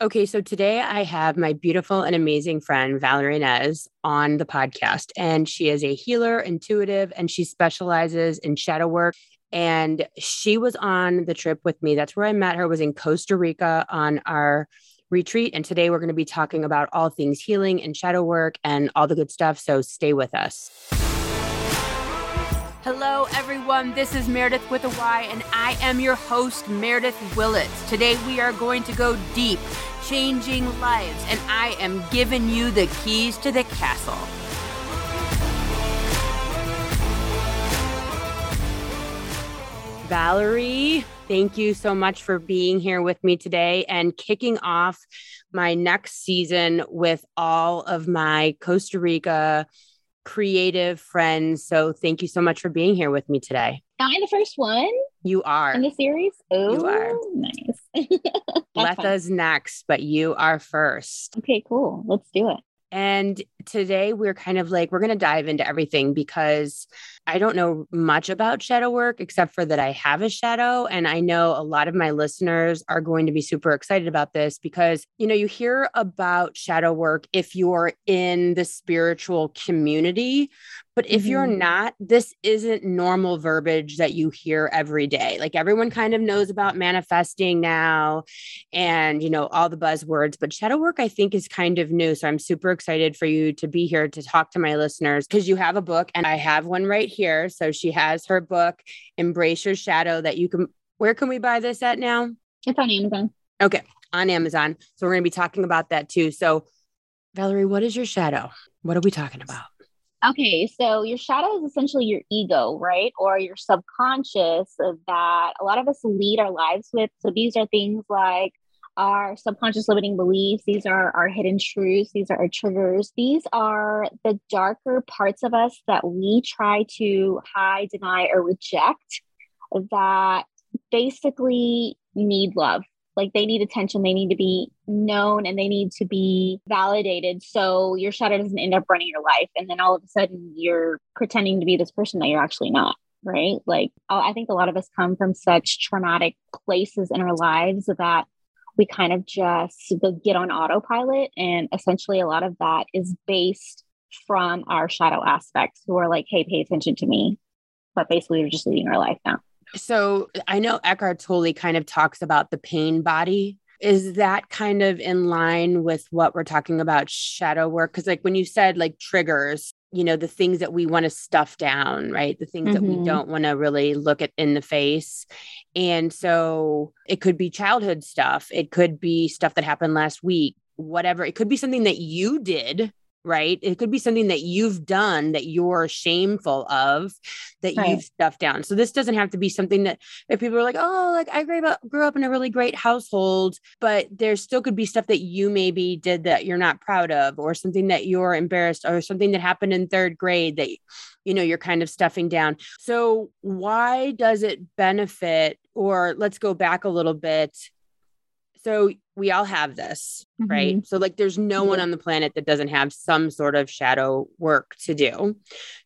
Okay, so today I have my beautiful and amazing friend, Valerie Nez, on the podcast, and she is a healer, intuitive, and she specializes in shadow work. And she was on the trip with me. That's where I met her, was in Costa Rica on our retreat. And today we're going to be talking about all things healing and shadow work and all the good stuff. So stay with us. Hello, everyone. This is Meredith with a Y, and I am your host, Meredith Willits. Today we are going to go deep, changing lives, and I am giving you the keys to the castle. Valerie, thank you so much for being here with me today and kicking off my next season with all of my Costa Rica creative friends. So thank you so much for being here with me today. Am I the first one? You are. In the series? Oh, you are. Nice. Letha's next, but you are first. Okay, cool. Let's do it. And today we're kind of like, we're going to dive into everything because I don't know much about shadow work except for that I have a shadow. And I know a lot of my listeners are going to be super excited about this because, you know, you hear about shadow work if you're in the spiritual community, but if you're not, this isn't normal verbiage that you hear every day. Like everyone kind of knows about manifesting now and, you know, all the buzzwords, but shadow work I think is kind of new. So I'm super excited for you to be here to talk to my listeners because you have a book and I have one right here. So she has her book, Embrace Your Shadow, that you can, where can we buy this at now? It's on Amazon. Okay. On Amazon. So we're going to be talking about that too. So Valerie, what is your shadow? What are we talking about? Okay, so your shadow is essentially your ego, right? Or your subconscious that a lot of us lead our lives with. So these are things like our subconscious limiting beliefs. These are our hidden truths. These are our triggers. These are the darker parts of us that we try to hide, deny, or reject that basically need love. Like they need attention, they need to be known, and they need to be validated. So your shadow doesn't end up running your life. And then all of a sudden you're pretending to be this person that you're actually not, right? Like, I think a lot of us come from such traumatic places in our lives that we kind of just get on autopilot. And essentially a lot of that is based from our shadow aspects who are like, hey, pay attention to me. But basically we're just leading our life now. So I know Eckhart Tolle kind of talks about the pain body. Is that kind of in line with what we're talking about shadow work? Because like when you said like triggers, you know, the things that we want to stuff down, right? The things that we don't want to really look at in the face. And so it could be childhood stuff. It could be stuff that happened last week, whatever. It could be something that you did, right? It could be something that you've done that you're shameful of, that you've stuffed down. So this doesn't have to be something that if people are like, oh, like I grew up in a really great household, but there still could be stuff that you maybe did that you're not proud of, or something that you're embarrassed, or something that happened in third grade that, you know, you're kind of stuffing down. So why does it benefit? Or let's go back a little bit. So we all have this, right? So like there's no one on the planet that doesn't have some sort of shadow work to do.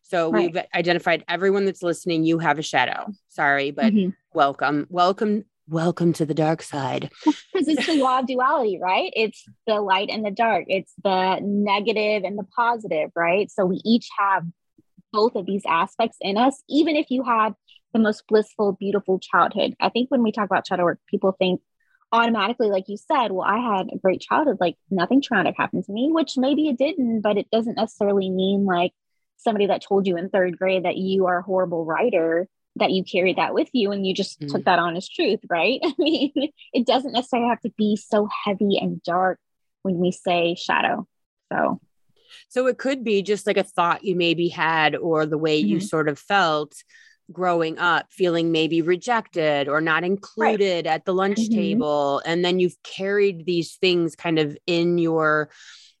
So we've identified everyone that's listening, you have a shadow. Sorry, but welcome to the dark side. Because it's the law of duality, right? It's the light and the dark. It's the negative and the positive, right? So we each have both of these aspects in us, even if you had the most blissful, beautiful childhood. I think when we talk about shadow work, people think, automatically, like you said, well, I had a great childhood, like nothing traumatic happened to me, which maybe it didn't, but it doesn't necessarily mean like somebody that told you in third grade that you are a horrible writer, that you carried that with you and you just took that on as truth, right? I mean, it doesn't necessarily have to be so heavy and dark when we say shadow. So it could be just like a thought you maybe had or the way you sort of felt growing up, feeling maybe rejected or not included at the lunch table. And then you've carried these things kind of in your,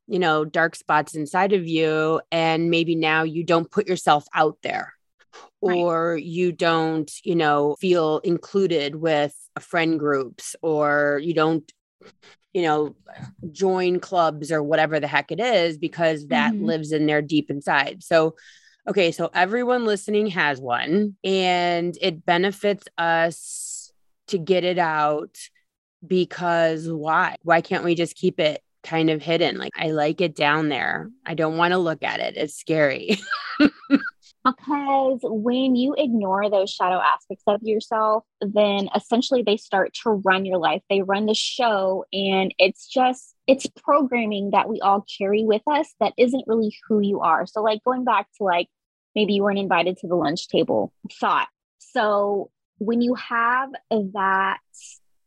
you know, dark spots inside of you. And maybe now you don't put yourself out there or you don't, you know, feel included with friend groups, or you don't, you know, join clubs or whatever the heck it is, because that lives in there deep inside. Okay, so everyone listening has one, and it benefits us to get it out because why can't we just keep it kind of hidden? Like, I like it down there. I don't want to look at it. It's scary. Because when you ignore those shadow aspects of yourself, then essentially they start to run your life. They run the show, and it's programming that we all carry with us that isn't really who you are. So like going back to like, maybe you weren't invited to the lunch table thought. So when you have that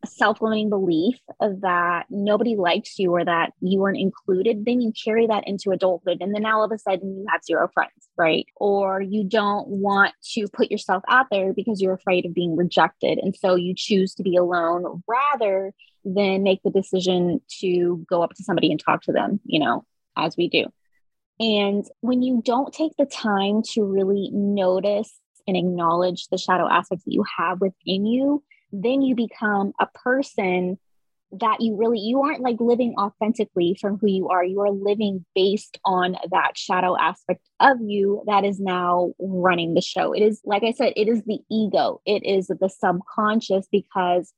self-limiting belief that nobody likes you or that you weren't included, then you carry that into adulthood. And then all of a sudden you have zero friends, right? Or you don't want to put yourself out there because you're afraid of being rejected. And so you choose to be alone rather than make the decision to go up to somebody and talk to them, you know, as we do. And when you don't take the time to really notice and acknowledge the shadow aspects that you have within you, then you become a person that you aren't like living authentically from who you are. You are living based on that shadow aspect of you that is now running the show. It is, like I said, it is the ego. It is the subconscious, because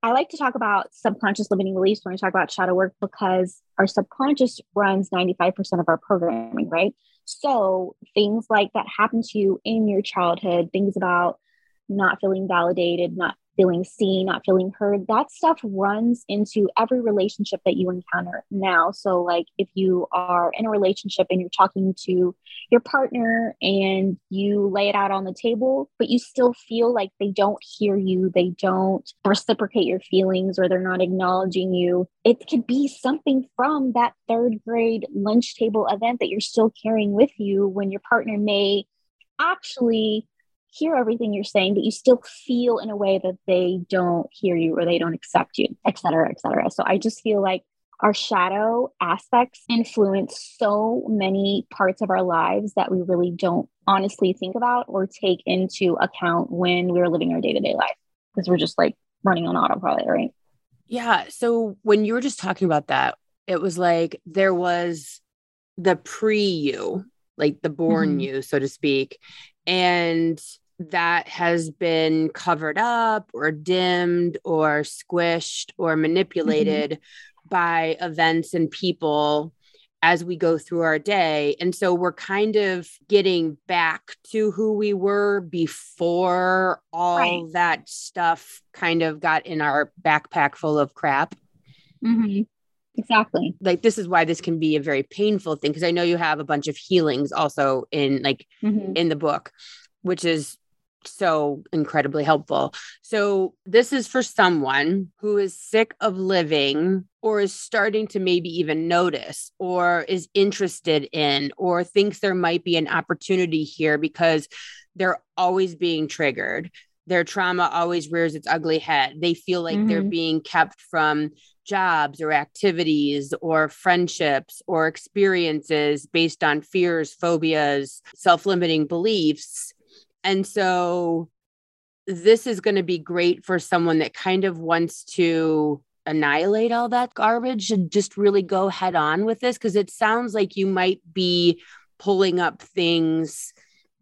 I like to talk about subconscious limiting beliefs when I talk about shadow work, because our subconscious runs 95% of our programming, right? So things like that happen to you in your childhood, things about not feeling validated, not feeling seen, not feeling heard, that stuff runs into every relationship that you encounter now. So like if you are in a relationship and you're talking to your partner and you lay it out on the table, but you still feel like they don't hear you, they don't reciprocate your feelings, or they're not acknowledging you, it could be something from that 3rd grade lunch table event that you're still carrying with you, when your partner may actually hear everything you're saying, but you still feel in a way that they don't hear you or they don't accept you, et cetera, et cetera. So I just feel like our shadow aspects influence so many parts of our lives that we really don't honestly think about or take into account when we're living our day-to-day life, because we're just like running on autopilot, right? Yeah. So when you were just talking about that, it was like, there was the pre-you, like the born you, so to speak. And that has been covered up or dimmed or squished or manipulated by events and people as we go through our day. And so we're kind of getting back to who we were before all that stuff kind of got in our backpack full of crap. Exactly. Like, this is why this can be a very painful thing, because I know you have a bunch of healings also in like in the book, which is so incredibly helpful. So this is for someone who is sick of living, or is starting to maybe even notice, or is interested in, or thinks there might be an opportunity here because they're always being triggered. Their trauma always rears its ugly head. They feel like they're being kept from jobs or activities or friendships or experiences based on fears, phobias, self-limiting beliefs. And so this is going to be great for someone that kind of wants to annihilate all that garbage and just really go head on with this, because it sounds like you might be pulling up things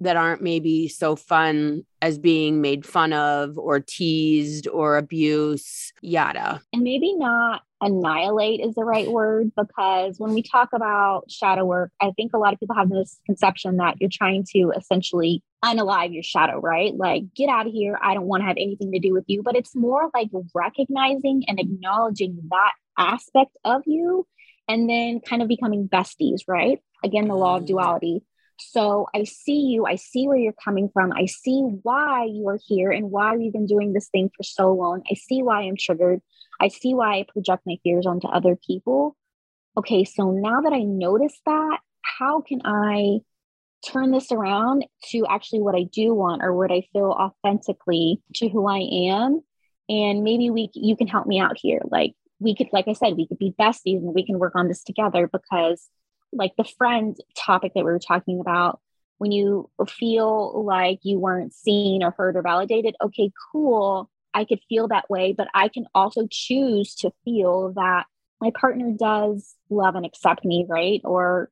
that aren't maybe so fun as being made fun of or teased or abuse, yada. And maybe not annihilate is the right word, because when we talk about shadow work, I think a lot of people have this conception that you're trying to essentially unalive your shadow, right? Like, get out of here. I don't want to have anything to do with you. But it's more like recognizing and acknowledging that aspect of you, and then kind of becoming besties, right? Again, the law of duality. So I see you, I see where you're coming from. I see why you are here and why we've been doing this thing for so long. I see why I'm triggered. I see why I project my fears onto other people. Okay, so now that I notice that, how can I turn this around to actually what I do want, or what I feel authentically to who I am? And maybe you can help me out here. Like, we could, like I said, we could be besties and we can work on this together, because like the friend topic that we were talking about, when you feel like you weren't seen or heard or validated, okay, cool. I could feel that way, but I can also choose to feel that my partner does love and accept me, right? Or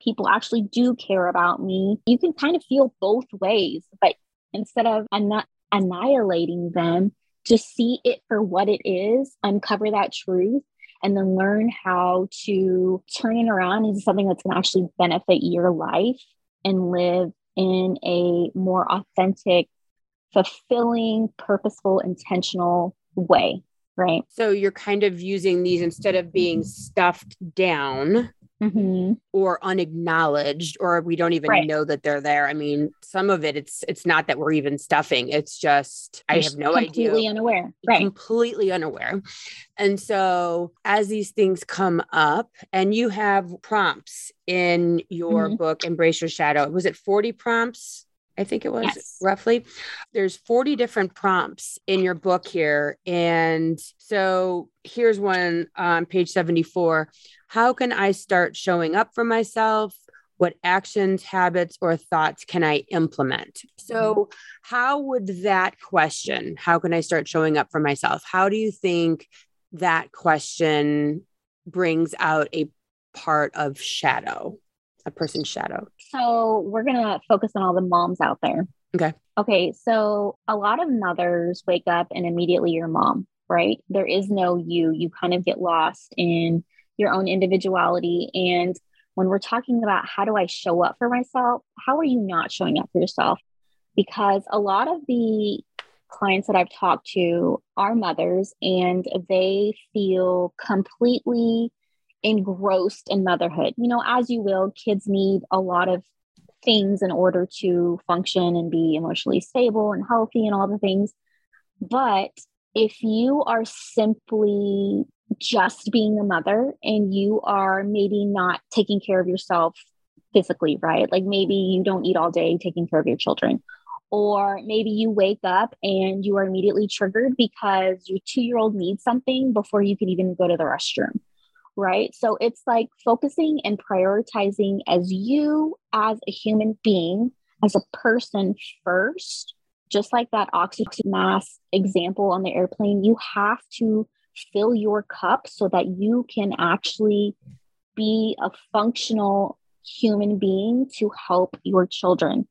people actually do care about me. You can kind of feel both ways, but instead of annihilating them, just see it for what it is, uncover that truth, and then learn how to turn it around into something that's going to actually benefit your life and live in a more authentic, fulfilling, purposeful, intentional way, right? So you're kind of using these instead of being stuffed down mm-hmm. or unacknowledged, or we don't even right. know that they're there. I mean, some of it, it's not that we're even stuffing. It's just, I have no idea. Completely unaware. Right. Completely unaware. And so as these things come up, and you have prompts in your mm-hmm. book, Embrace Your Shadow, was it 40 prompts? I think it was yes. roughly. There's 40 different prompts in your book here. And so here's one on page 74. How can I start showing up for myself? What actions, habits, or thoughts can I implement? So how would that question, how can I start showing up for myself? How do you think that question brings out a part of shadow? A person's shadow. So we're going to focus on all the moms out there. Okay. Okay. So a lot of mothers wake up and immediately you're mom, right? There is no you. You kind of get lost in your own individuality. And when we're talking about how do I show up for myself, how are you not showing up for yourself? Because a lot of the clients that I've talked to are mothers and they feel completely engrossed in motherhood. You know, as you will, kids need a lot of things in order to function and be emotionally stable and healthy and all the things. But if you are simply just being a mother and you are maybe not taking care of yourself physically, right? Like maybe you don't eat all day taking care of your children, or maybe you wake up and you are immediately triggered because your 2-year-old needs something before you can even go to the restroom. Right. So it's like focusing and prioritizing as you, as a human being, as a person first, just like that oxygen mask example on the airplane, you have to fill your cup so that you can actually be a functional human being to help your children.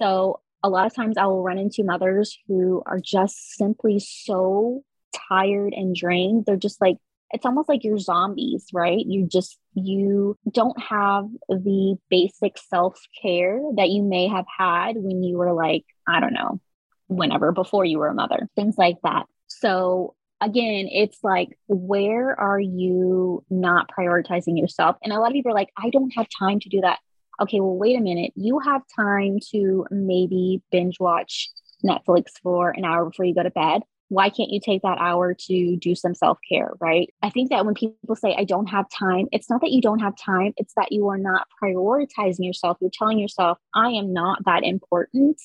So a lot of times I will run into mothers who are just simply so tired and drained. They're just like, it's almost like you're zombies, right? You don't have the basic self-care that you may have had when you were like, I don't know, whenever, before you were a mother, things like that. So again, it's like, where are you not prioritizing yourself? And a lot of people are like, I don't have time to do that. Okay, well, wait a minute. You have time to maybe binge watch Netflix for an hour before you go to bed. Why can't you take that hour to do some self-care, right? I think that when people say, I don't have time, it's not that you don't have time. It's that you are not prioritizing yourself. You're telling yourself, I am not that important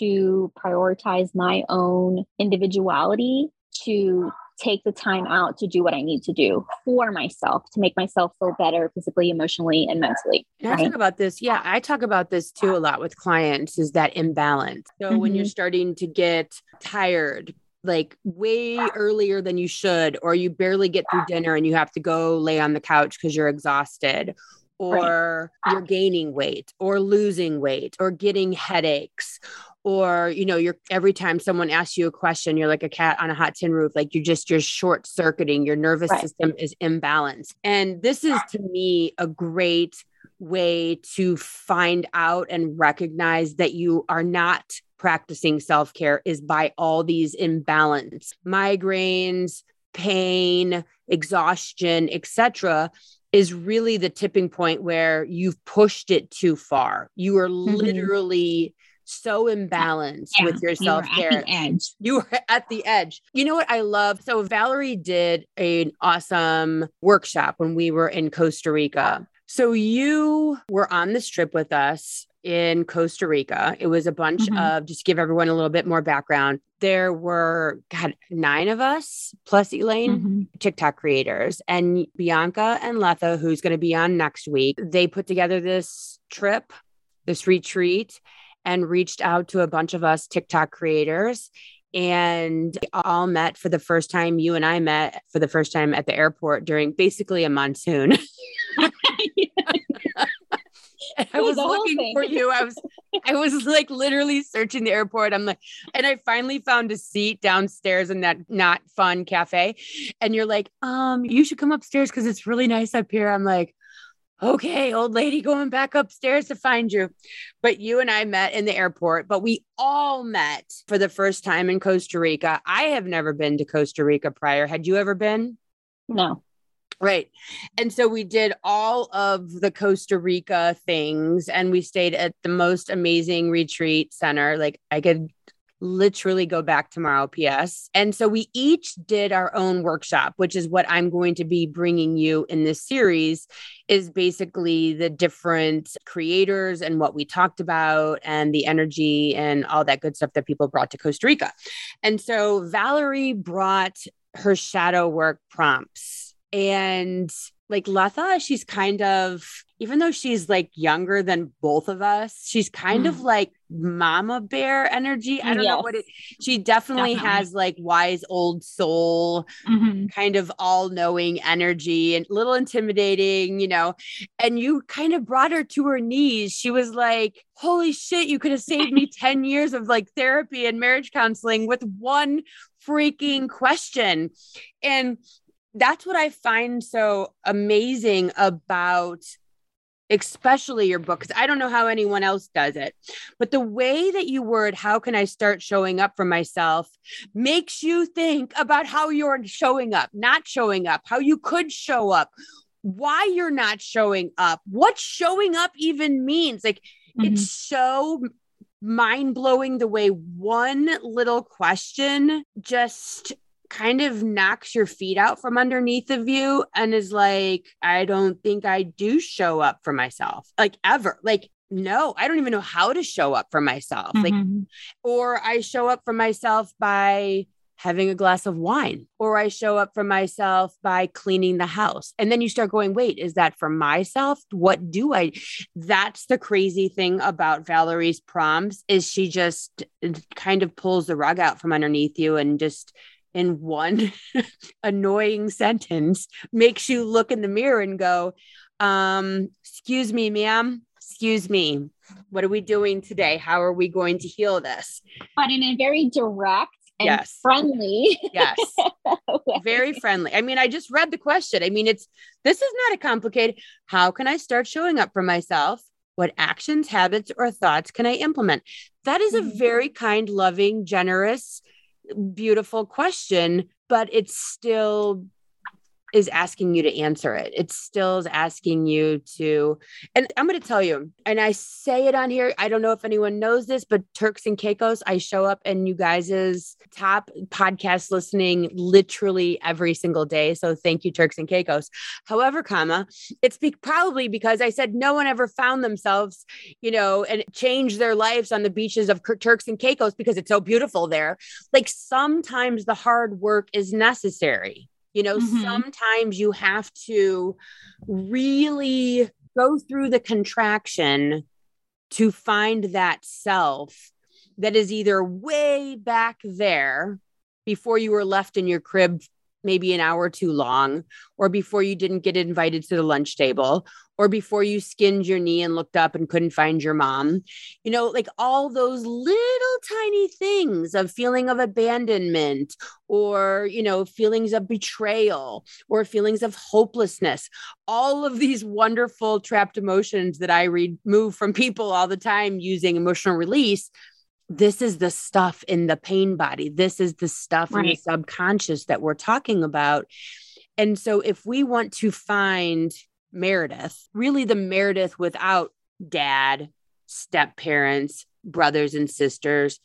to prioritize my own individuality, to take the time out to do what I need to do for myself, to make myself feel better physically, emotionally, and mentally. Right? I talk about this. Yeah. I talk about this too a lot with clients, is that imbalance. So when you're starting to get tired, like way earlier than you should, or you barely get through dinner and you have to go lay on the couch because you're exhausted, or you're gaining weight or losing weight or getting headaches, or, you know, you're every time someone asks you a question, you're like a cat on a hot tin roof. Like you're short circuiting, your nervous system is imbalanced. And this is, to me, a great way to find out and recognize that you are not practicing self-care is by all these imbalance, migraines, pain, exhaustion, etc., is really the tipping point where you've pushed it too far. You are literally so imbalanced with your self-care. You are at the edge. You know what I love? So Valerie did an awesome workshop when we were in Costa Rica. So you were on this trip with us in Costa Rica. It was a bunch of, just to give everyone a little bit more background, there were 9 of us plus Elaine, TikTok creators, and Bianca and Letha, who's going to be on next week. They put together this trip, this retreat, and reached out to a bunch of us TikTok creators. And all met for the first time. You and I met for the first time at the airport during basically a monsoon. I was looking for you. I was I was like literally searching the airport. I'm like, and I finally found a seat downstairs in that not fun cafe. And you're like, you should come upstairs because it's really nice up here. I'm like, okay, old lady going back upstairs to find you. But you and I met in the airport, but we all met for the first time in Costa Rica. I have never been to Costa Rica prior. Had you ever been? No. Right. And so we did all of the Costa Rica things and we stayed at the most amazing retreat center. Like I could literally go back tomorrow, PS. And so we each did our own workshop, which is what I'm going to be bringing you in this series is basically the different creators and what we talked about and the energy and all that good stuff that people brought to Costa Rica. And so Valerie brought her shadow work prompts. And like Letha, she's kind of, even though she's like younger than both of us, she's kind of like mama bear energy. I don't know what it, she definitely has like wise old soul, kind of all knowing energy and a little intimidating, you know, and you kind of brought her to her knees. She was like, holy shit, you could have saved me 10 years of like therapy and marriage counseling with one freaking question. And that's what I find so amazing about especially your book, because I don't know how anyone else does it, but the way that you word, how can I start showing up for myself, makes you think about how you're showing up, not showing up, how you could show up, why you're not showing up, what showing up even means. Like it's so mind-blowing the way one little question just kind of knocks your feet out from underneath of you and is like, I don't think I do show up for myself, like ever. Like, no, I don't even know how to show up for myself. Like, or I show up for myself by having a glass of wine, or I show up for myself by cleaning the house. And then you start going, wait, is that for myself? What do I, that's the crazy thing about Valerie's prompts is she just kind of pulls the rug out from underneath you and just in one annoying sentence makes you look in the mirror and go, excuse me, ma'am, excuse me. What are we doing today? How are we going to heal this? But in a very direct and friendly. Yes. Very friendly. I mean, I just read the question. I mean, this is not a complicated, how can I start showing up for myself? What actions, habits, or thoughts can I implement? That is a very kind, loving, generous, beautiful question, but it still is asking you to answer it. It still is asking you to, and I'm going to tell you, and I say it on here. I don't know if anyone knows this, but Turks and Caicos, I show up in you guys's top podcast listening literally every single day. So thank you, Turks and Caicos. However, it's probably because I said no one ever found themselves, you know, and changed their lives on the beaches of Turks and Caicos because it's so beautiful there. Like sometimes the hard work is necessary. You know, sometimes you have to really go through the contraction to find that self that is either way back there before you were left in your crib, maybe an hour too long, or before you didn't get invited to the lunch table, or before you skinned your knee and looked up and couldn't find your mom. You know, like all those little tiny things of feeling of abandonment or, you know, feelings of betrayal or feelings of hopelessness, all of these wonderful trapped emotions that I remove from people all the time using emotional release. This is the stuff in the pain body. This is the stuff in the subconscious that we're talking about. And so if we want to find Meredith, really the Meredith without dad, step parents, brothers and sisters,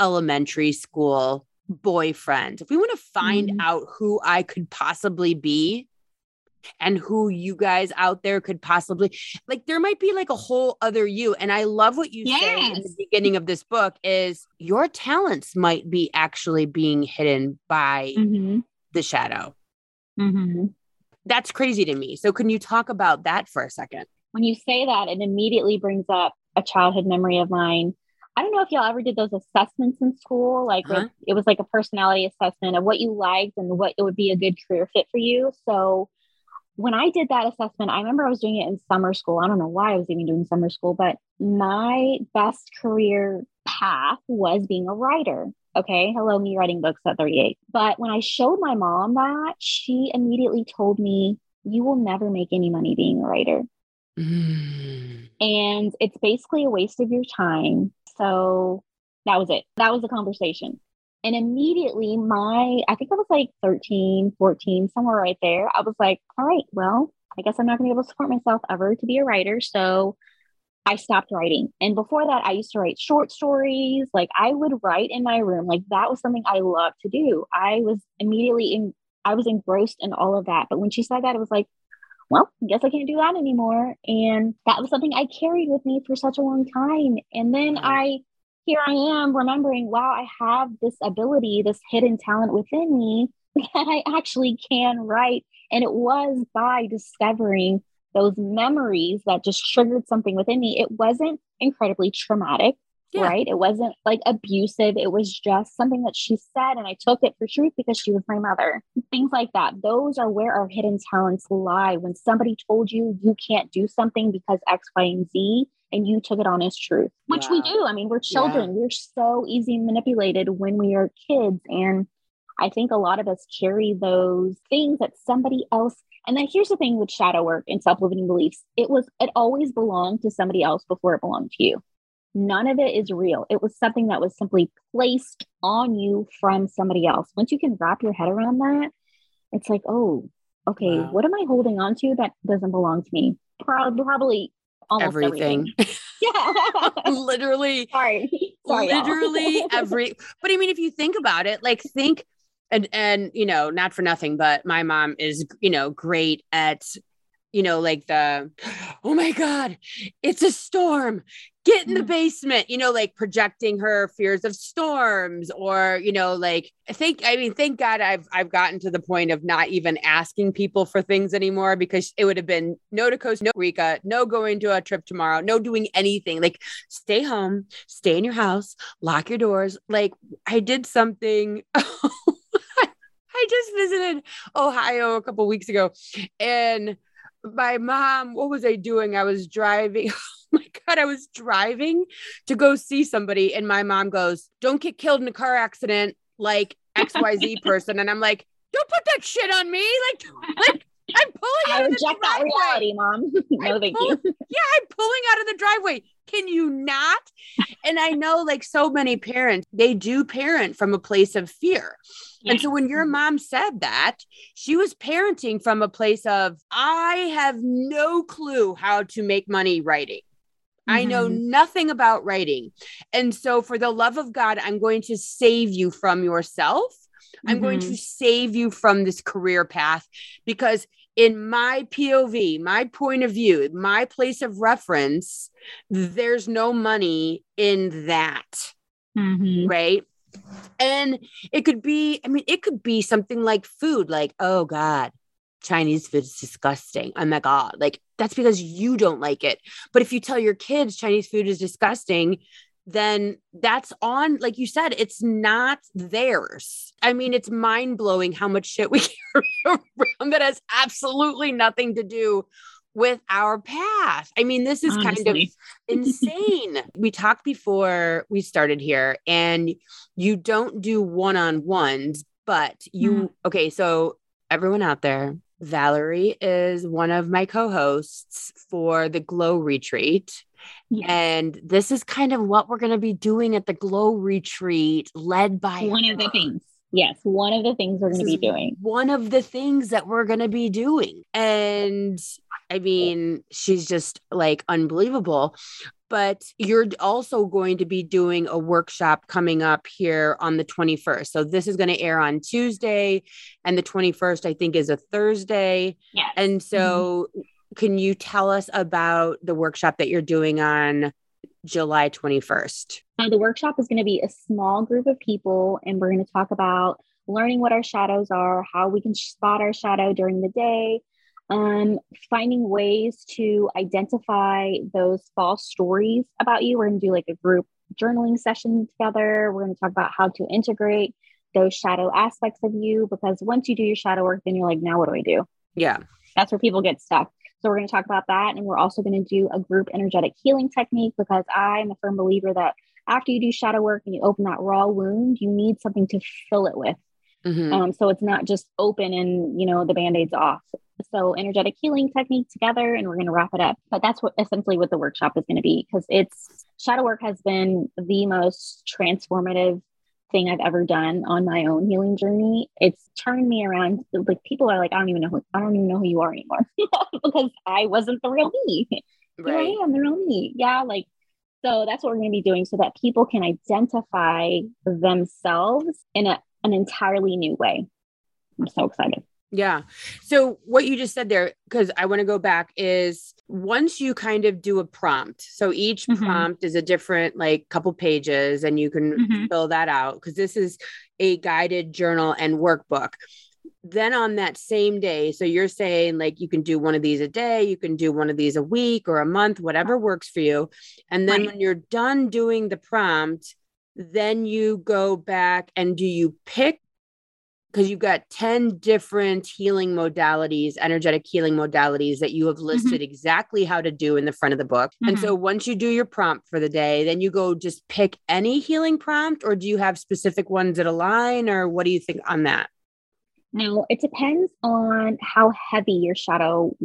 elementary school, boyfriend, if we want to find out who I could possibly be and who you guys out there could possibly, like, there might be like a whole other you. And I love what you say in the beginning of this book is your talents might be actually being hidden by the shadow. That's crazy to me. So can you talk about that for a second? When you say that, it immediately brings up a childhood memory of mine. I don't know if y'all ever did those assessments in school. Like it was like a personality assessment of what you liked and what it would be a good career fit for you. So when I did that assessment, I remember I was doing it in summer school. I don't know why I was even doing summer school, but my best career path was being a writer. Okay. Hello, me writing books at 38. But when I showed my mom that, she immediately told me, you will never make any money being a writer. Mm. And it's basically a waste of your time. So that was it. That was the conversation. And immediately I think I was like 13, 14, somewhere right there. I was like, all right, well, I guess I'm not going to be able to support myself ever to be a writer. So I stopped writing. And before that, I used to write short stories. Like I would write in my room. Like that was something I loved to do. I was engrossed in all of that. But when she said that, it was like, well, I guess I can't do that anymore. And that was something I carried with me for such a long time. And then here I am remembering, wow, I have this ability, this hidden talent within me that I actually can write. And it was by discovering those memories that just triggered something within me. It wasn't incredibly traumatic, right? It wasn't like abusive. It was just something that she said. And I took it for truth because she was my mother. Things like that. Those are where our hidden talents lie. When somebody told you, you can't do something because X, Y, and Z, and you took it on as truth, which we do. I mean, we're children. We're so easily manipulated when we are kids. And I think a lot of us carry those things that somebody else. And then here's the thing with shadow work and self-limiting beliefs. It always belonged to somebody else before it belonged to you. None of it is real. It was something that was simply placed on you from somebody else. Once you can wrap your head around that, it's like, oh, okay, what am I holding on to that doesn't belong to me? Probably almost everything. Yeah. Literally. Sorry literally but I mean, if you think about it, like and you know, not for nothing, but my mom is, you know, great at, you know, like the, oh my God, it's a storm, get in the basement, you know, like projecting her fears of storms or, you know, like thank God I've gotten to the point of not even asking people for things anymore, because it would have been no to Costa Rica, no going to a trip tomorrow, no doing anything, like stay home, stay in your house, lock your doors. Like I did something. I just visited Ohio a couple of weeks ago and my mom, what was I doing? I was driving. Oh my God, I was driving to go see somebody. And my mom goes, don't get killed in a car accident, like XYZ person. And I'm like, don't put that shit on me. Like I'm pulling out of the driveway. I reject that reality, Mom. No, thank you. Yeah, I'm pulling out of the driveway. Can you not? And I know, like so many parents, they do parent from a place of fear. And so when your mom said that, she was parenting from a place of, I have no clue how to make money writing. I know nothing about writing. And so for the love of God, I'm going to save you from yourself. I'm going to save you from this career path, because in my POV, my point of view, my place of reference, there's no money in that. Right. And it could be something like food, like, oh God, Chinese food is disgusting. Oh my God. Like that's because you don't like it. But if you tell your kids Chinese food is disgusting, then that's on, like you said, it's not theirs. I mean, it's mind blowing how much shit we carry around that has absolutely nothing to do with our path. I mean, this is honestly kind of insane. We talked before we started here, and you don't do one-on-ones, but you, okay. So everyone out there, Valerie is one of my co-hosts for the Glow Retreat. Yes. And this is kind of what we're going to be doing at the Glow Retreat, led by one of the things. Yes. One of the things we're going to be doing. One of the things that we're going to be doing. And I mean, she's just like unbelievable, but you're also going to be doing a workshop coming up here on the 21st. So this is going to air on Tuesday, and the 21st, I think, is a Thursday. Yes. And so can you tell us about the workshop that you're doing on July 21st? So the workshop is going to be a small group of people, and we're going to talk about learning what our shadows are, how we can spot our shadow during the day, finding ways to identify those false stories about you. We're going to do like a group journaling session together. We're going to talk about how to integrate those shadow aspects of you, because once you do your shadow work, then you're like, now what do I do? Yeah. That's where people get stuck. So we're going to talk about that. And we're also going to do a group energetic healing technique, because I am a firm believer that after you do shadow work and you open that raw wound, you need something to fill it with. Mm-hmm. So it's not just open and, you know, the Band-Aid's off. So energetic healing technique together, and we're going to wrap it up. But that's what essentially what the workshop is going to be, because it's shadow work has been the most transformative thing I've ever done on my own healing journey. It's turned me around. Like, people are like, I don't even know who you are anymore because I wasn't the real me. Right. Here I am, the real me. Yeah. Like, so that's what we're going to be doing, so that people can identify themselves in an entirely new way. I'm so excited. Yeah. So what you just said there, because I want to go back, is once you kind of do a prompt, so each mm-hmm. prompt is a different, like, couple pages, and you can mm-hmm. fill that out, because this is a guided journal and workbook. Then on that same day, so you're saying, like, you can do one of these a day, you can do one of these a week or a month, whatever works for you. And then right. when you're done doing the prompt, then you go back and do you pick, because you've got 10 different healing modalities, energetic healing modalities that you have listed mm-hmm. exactly how to do in the front of the book. Mm-hmm. And so once you do your prompt for the day, then you go just pick any healing prompt, or do you have specific ones that align, or what do you think on that? No, it depends on how heavy your shadow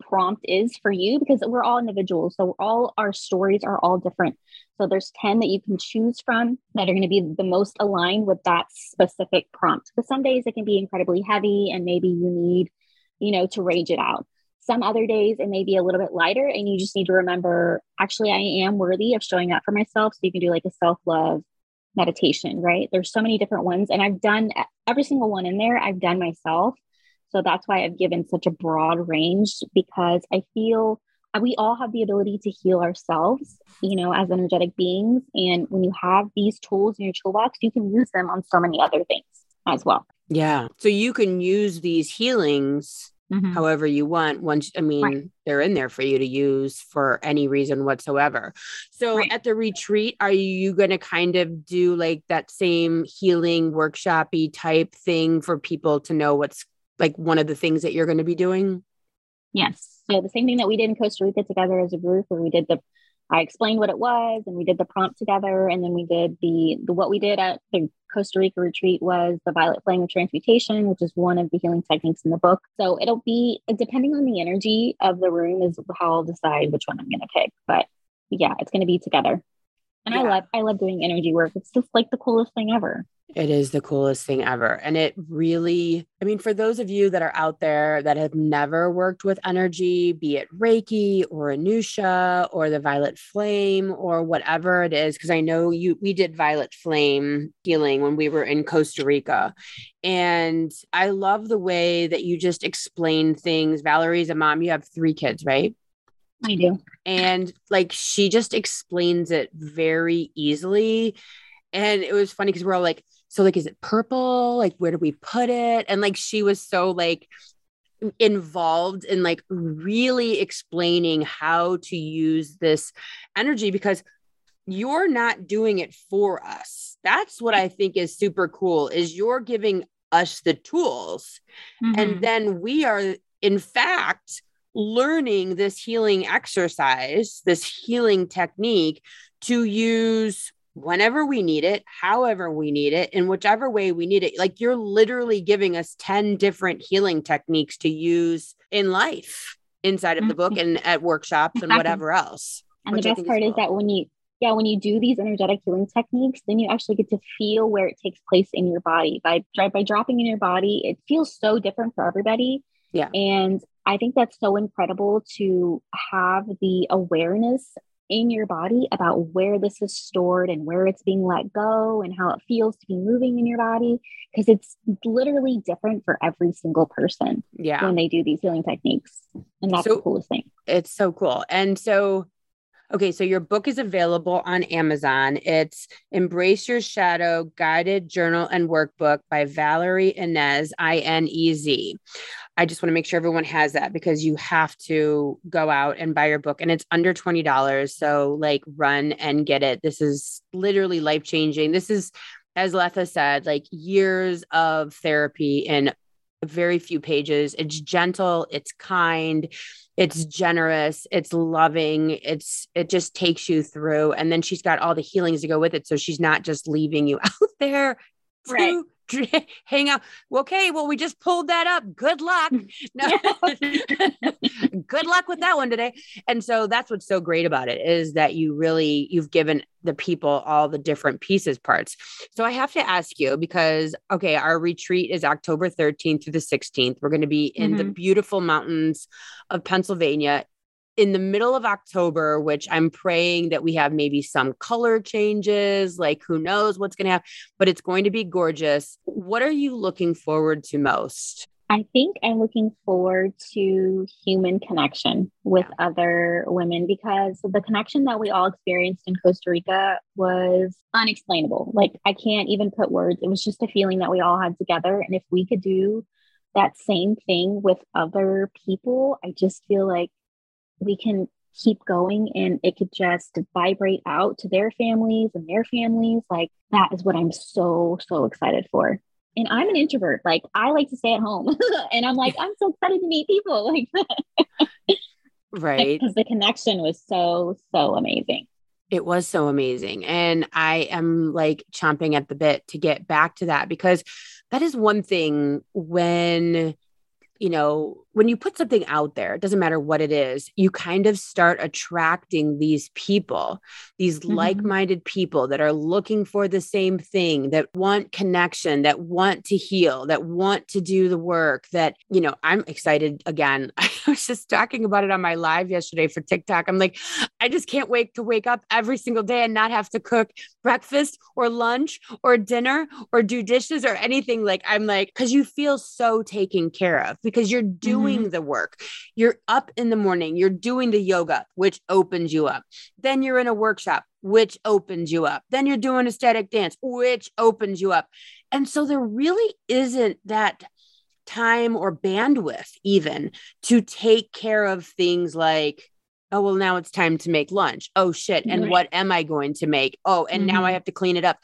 prompt is for you, because we're all individuals. So all our stories are all different. So there's 10 that you can choose from that are going to be the most aligned with that specific prompt. Because some days it can be incredibly heavy and maybe you need, you know, to rage it out. Some other days it may be a little bit lighter and you just need to remember, actually, I am worthy of showing up for myself. So you can do like a self-love meditation, right? There's so many different ones, and I've done every single one in there. I've done myself. So that's why I've given such a broad range, because I feel we all have the ability to heal ourselves, you know, as energetic beings. And when you have these tools in your toolbox, you can use them on so many other things as well. Yeah. So you can use these healings mm-hmm. however you want. Once, I mean, right. they're in there for you to use for any reason whatsoever. So right. at the retreat, are you going to kind of do like that same healing workshop-y type thing for people to know what's like one of the things that you're going to be doing? Yes. So the same thing that we did in Costa Rica together as a group, where we did I explained what it was, and we did the prompt together. And then we did what we did at the Costa Rica retreat was the violet flame of transmutation, which is one of the healing techniques in the book. So it'll be, depending on the energy of the room is how I'll decide which one I'm going to pick. But yeah, it's going to be together. And yeah. I love doing energy work. It's just like the coolest thing ever. It is the coolest thing ever. And it really, I mean, for those of you that are out there that have never worked with energy, be it Reiki or Anusha or the violet flame or whatever it is, because I know we did violet flame healing when we were in Costa Rica. And I love the way that you just explain things. Valerie's a mom. You have 3 kids, right? I do. And like, she just explains it very easily. And it was funny because we're all like, so like, is it purple? Like, where do we put it? And like, she was so like involved in like really explaining how to use this energy, because you're not doing it for us. That's what I think is super cool, is you're giving us the tools. Mm-hmm. And then we are, in fact, learning this healing exercise, this healing technique to use whenever we need it, however we need it, in whichever way we need it. Like, you're literally giving us 10 different healing techniques to use in life inside of the book and at workshops exactly. and whatever else. And the best part is that when you do these energetic healing techniques, then you actually get to feel where it takes place in your body by dropping in your body. It feels so different for everybody. Yeah. And I think that's so incredible to have the awareness in your body about where this is stored and where it's being let go and how it feels to be moving in your body, because it's literally different for every single person yeah. when they do these healing techniques. And that's the coolest thing. It's so cool. And so, okay, so your book is available on Amazon. It's Embrace Your Shadow, Guided Journal and Workbook by Valerie Nez, I-N-E-Z. I just want to make sure everyone has that, because you have to go out and buy your book, and it's under $20. So like, run and get it. This is literally life-changing. This is, as Letha said, like years of therapy in very few pages. It's gentle, it's kind, it's generous, it's loving. It just takes you through. And then she's got all the healings to go with it. So she's not just leaving you out there to hang out. Okay. Well, we just pulled that up. Good luck. No. Good luck with that one today. And so that's what's so great about it is that you've given the people all the different pieces parts. So I have to ask you because, okay, our retreat is October 13th through the 16th. We're going to be in the beautiful mountains of Pennsylvania in the middle of October, which I'm praying that we have maybe some color changes, like who knows what's going to happen, but it's going to be gorgeous. What are you looking forward to most? I think I'm looking forward to human connection with other women, because the connection that we all experienced in Costa Rica was unexplainable. Like I can't even put words. It was just a feeling that we all had together. And if we could do that same thing with other people, I just feel like we can keep going and it could just vibrate out to their families and their families. Like that is what I'm so, so excited for. And I'm an introvert. Like I like to stay at home and I'm like, I'm so excited to meet people. Like, right. Because the connection was so, so amazing. It was so amazing. And I am like chomping at the bit to get back to that, because that is one thing when you put something out there, it doesn't matter what it is, you kind of start attracting these people, these like-minded people that are looking for the same thing, that want connection, that want to heal, that want to do the work that, I'm excited again. I was just talking about it on my live yesterday for TikTok. I'm like, I just can't wait to wake up every single day and not have to cook breakfast or lunch or dinner or do dishes or anything. Like, I'm like, because you feel so taken care of. Because you're doing the work. You're up in the morning, you're doing the yoga, which opens you up. Then you're in a workshop, which opens you up. Then you're doing a static dance, which opens you up. And so there really isn't that time or bandwidth even to take care of things like, oh, well, now it's time to make lunch. Oh shit. And what am I going to make? Oh, and now I have to clean it up.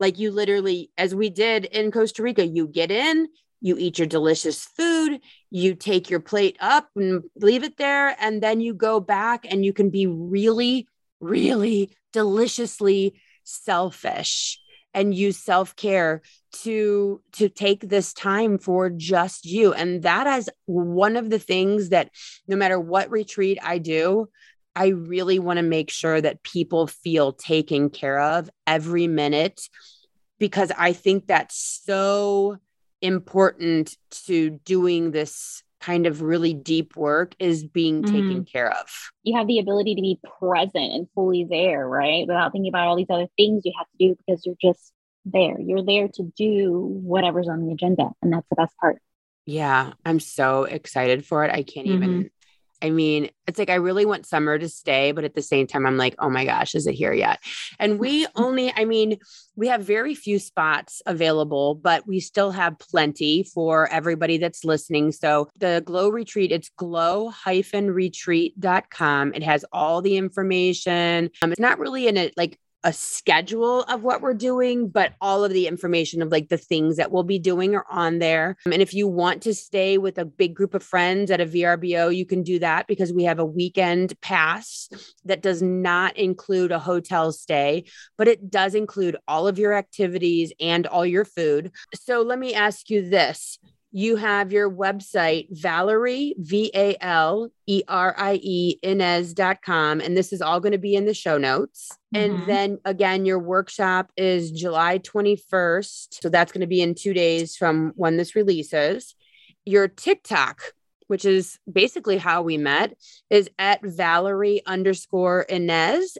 Like you literally, as we did in Costa Rica, you get in, you eat your delicious food, you take your plate up and leave it there. And then you go back and you can be really, really deliciously selfish and use self-care to take this time for just you. And that is one of the things that no matter what retreat I do, I really want to make sure that people feel taken care of every minute, because I think that's so important to doing this kind of really deep work is being taken care of. You have the ability to be present and fully there, right? Without thinking about all these other things you have to do, because you're just there. You're there to do whatever's on the agenda. And that's the best part. Yeah. I'm so excited for it. I can't even, it's like, I really want summer to stay, but at the same time, I'm like, oh my gosh, is it here yet? And we we have very few spots available, but we still have plenty for everybody that's listening. So the Glow Retreat, it's glow-retreat.com. It has all the information. It's not really in a schedule of what we're doing, but all of the information of like the things that we'll be doing are on there. And if you want to stay with a big group of friends at a VRBO, you can do that, because we have a weekend pass that does not include a hotel stay, but it does include all of your activities and all your food. So let me ask you this. You have your website, Valerie, VALERIE.com. And this is all going to be in the show notes. And then again, your workshop is July 21st. So that's going to be in 2 days from when this releases. Your TikTok, which is basically how we met, is at Valerie_Nez.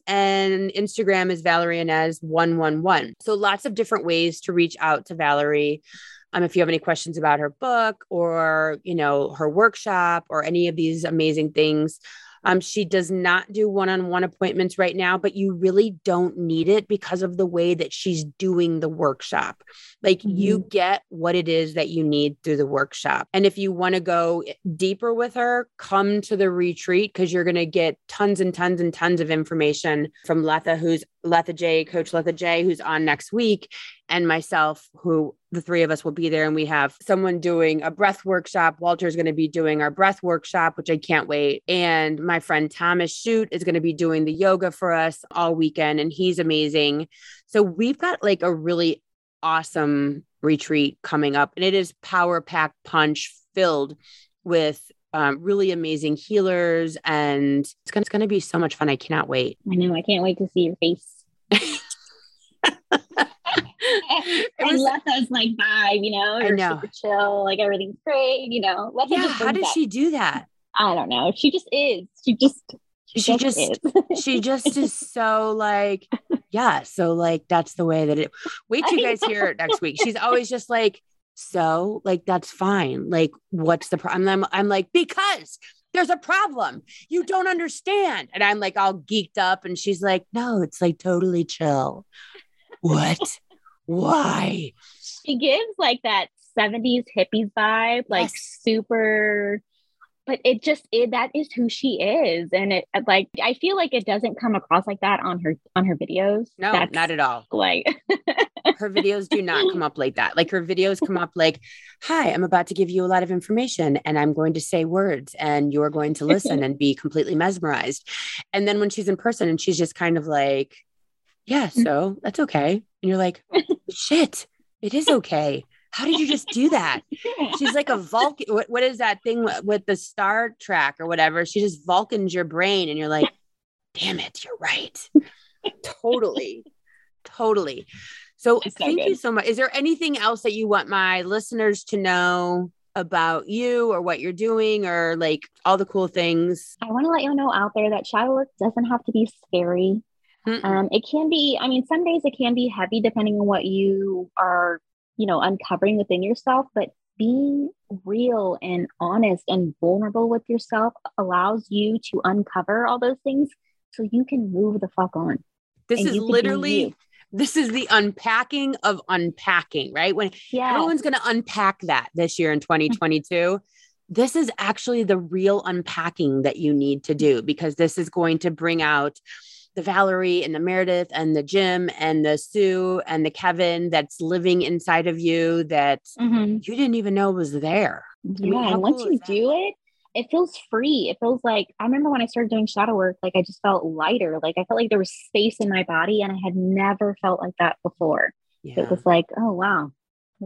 And Instagram is ValerieNez111. So lots of different ways to reach out to Valerie. If you have any questions about her book or, her workshop or any of these amazing things. She does not do one-on-one appointments right now, but you really don't need it because of the way that she's doing the workshop. Like you get what it is that you need through the workshop. And if you want to go deeper with her, come to the retreat, because you're going to get tons and tons and tons of information from Letha, who's Letha Jay, Coach Letha Jay, who's on next week, and myself, who the three of us will be there. And we have someone doing a breath workshop. Walter's going to be doing our breath workshop, which I can't wait. And my friend Thomas Shoot is going to be doing the yoga for us all weekend. And he's amazing. So we've got like a really awesome retreat coming up, and it is power packed punch filled with really amazing healers, and it's going to be so much fun. I cannot wait. I know. I can't wait to see your face. And Letha's like vibe, you know, I know. Super chill, like everything's great, you know. Letha how does she do that? I don't know. She just is. She just is. She just is so like, yeah. So like, that's the way that it, wait till you guys hear it next week. She's always just like, so like, that's fine. Like, what's the problem? I'm like, because there's a problem. You don't understand. And I'm like all geeked up, and she's like, no, it's like totally chill. What? Why? She gives like that 70s hippies vibe, like super, but it just, that is who she is. And it like, I feel like it doesn't come across like that on her videos. No, that's not at all. Like her videos do not come up like that. Like her videos come up like, hi, I'm about to give you a lot of information, and I'm going to say words, and you're going to listen and be completely mesmerized. And then when she's in person and she's just kind of like, yeah, so that's okay. And you're like, shit, it is okay. How did you just do that? She's like a Vulcan. What is that thing with the Star Trek or whatever? She just Vulcans your brain, and you're like, damn it, you're right. Totally. So thank you so much. Is there anything else that you want my listeners to know about you or what you're doing or like all the cool things? I want to let you know out there that shadow work doesn't have to be scary. It can be, I mean, some days it can be heavy depending on what you are, you know, uncovering within yourself, but being real and honest and vulnerable with yourself allows you to uncover all those things so you can move the fuck on. This is the unpacking of unpacking, right? When everyone's going to unpack that this year in 2022, this is actually the real unpacking that you need to do, because this is going to bring out the Valerie and the Meredith and the Jim and the Sue and the Kevin that's living inside of you that you didn't even know was there. Yeah. And once you do it, it feels free. It feels like, I remember when I started doing shadow work, like I just felt lighter. Like I felt like there was space in my body, and I had never felt like that before. Yeah. It was like, oh wow, it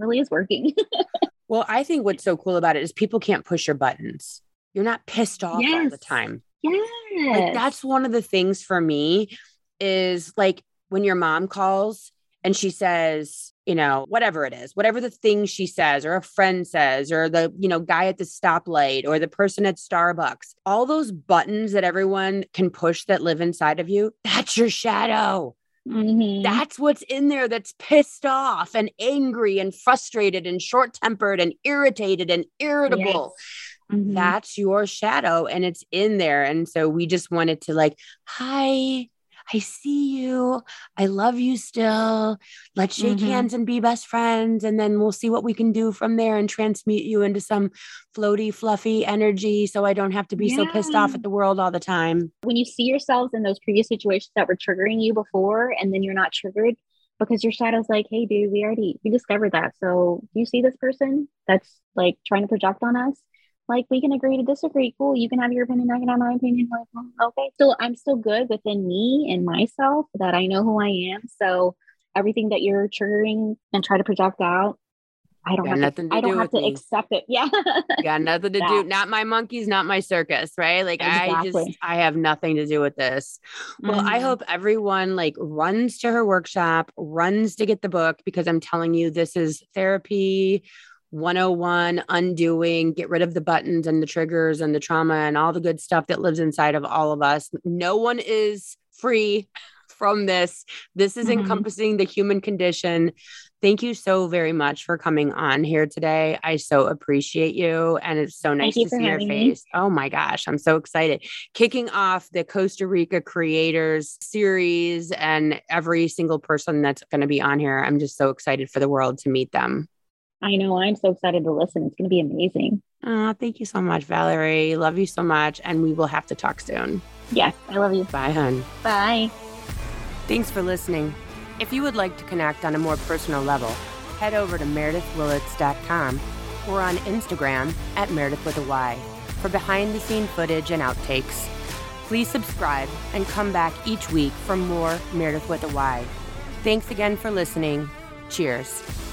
really is working. Well, I think what's so cool about it is people can't push your buttons. You're not pissed off all the time. Yeah. Like that's one of the things for me is like when your mom calls and she says, you know, whatever it is, whatever the thing she says, or a friend says, or the, you know, guy at the stoplight or the person at Starbucks, all those buttons that everyone can push that live inside of you. That's your shadow. Mm-hmm. That's what's in there. That's pissed off and angry and frustrated and short-tempered and irritated and irritable. Yes. Mm-hmm. That's your shadow, and it's in there. And so we just wanted to like, hi, I see you. I love you still. Let's shake hands and be best friends. And then we'll see what we can do from there and transmute you into some floaty, fluffy energy. So I don't have to be so pissed off at the world all the time. When you see yourselves in those previous situations that were triggering you before, and then you're not triggered because your shadow's like, hey dude, we discovered that. So you see this person that's like trying to project on us? Like, we can agree to disagree. Cool. You can have your opinion. I can have my opinion. Like, okay. So I'm still good within me and myself that I know who I am. So everything that you're triggering and try to project out, I don't have to accept it. Yeah. Got nothing to do. Not my monkeys, not my circus. Right. Like I have nothing to do with this. Well, I hope everyone like runs to her workshop, runs to get the book, because I'm telling you, this is therapy 101, undoing, get rid of the buttons and the triggers and the trauma and all the good stuff that lives inside of all of us. No one is free from this. This is encompassing the human condition. Thank you so very much for coming on here today. I so appreciate you. And it's so nice to see your face. Oh my gosh. I'm so excited. Kicking off the Costa Rica Creators series, and every single person that's going to be on here. I'm just so excited for the world to meet them. I know. I'm so excited to listen. It's going to be amazing. Oh, thank you so much, Valerie. Love you so much. And we will have to talk soon. Yes. I love you. Bye, hun. Bye. Thanks for listening. If you would like to connect on a more personal level, head over to meredithwillits.com or on Instagram at Meredith with a Y for behind-the-scene footage and outtakes. Please subscribe and come back each week for more Meredith with a Y. Thanks again for listening. Cheers.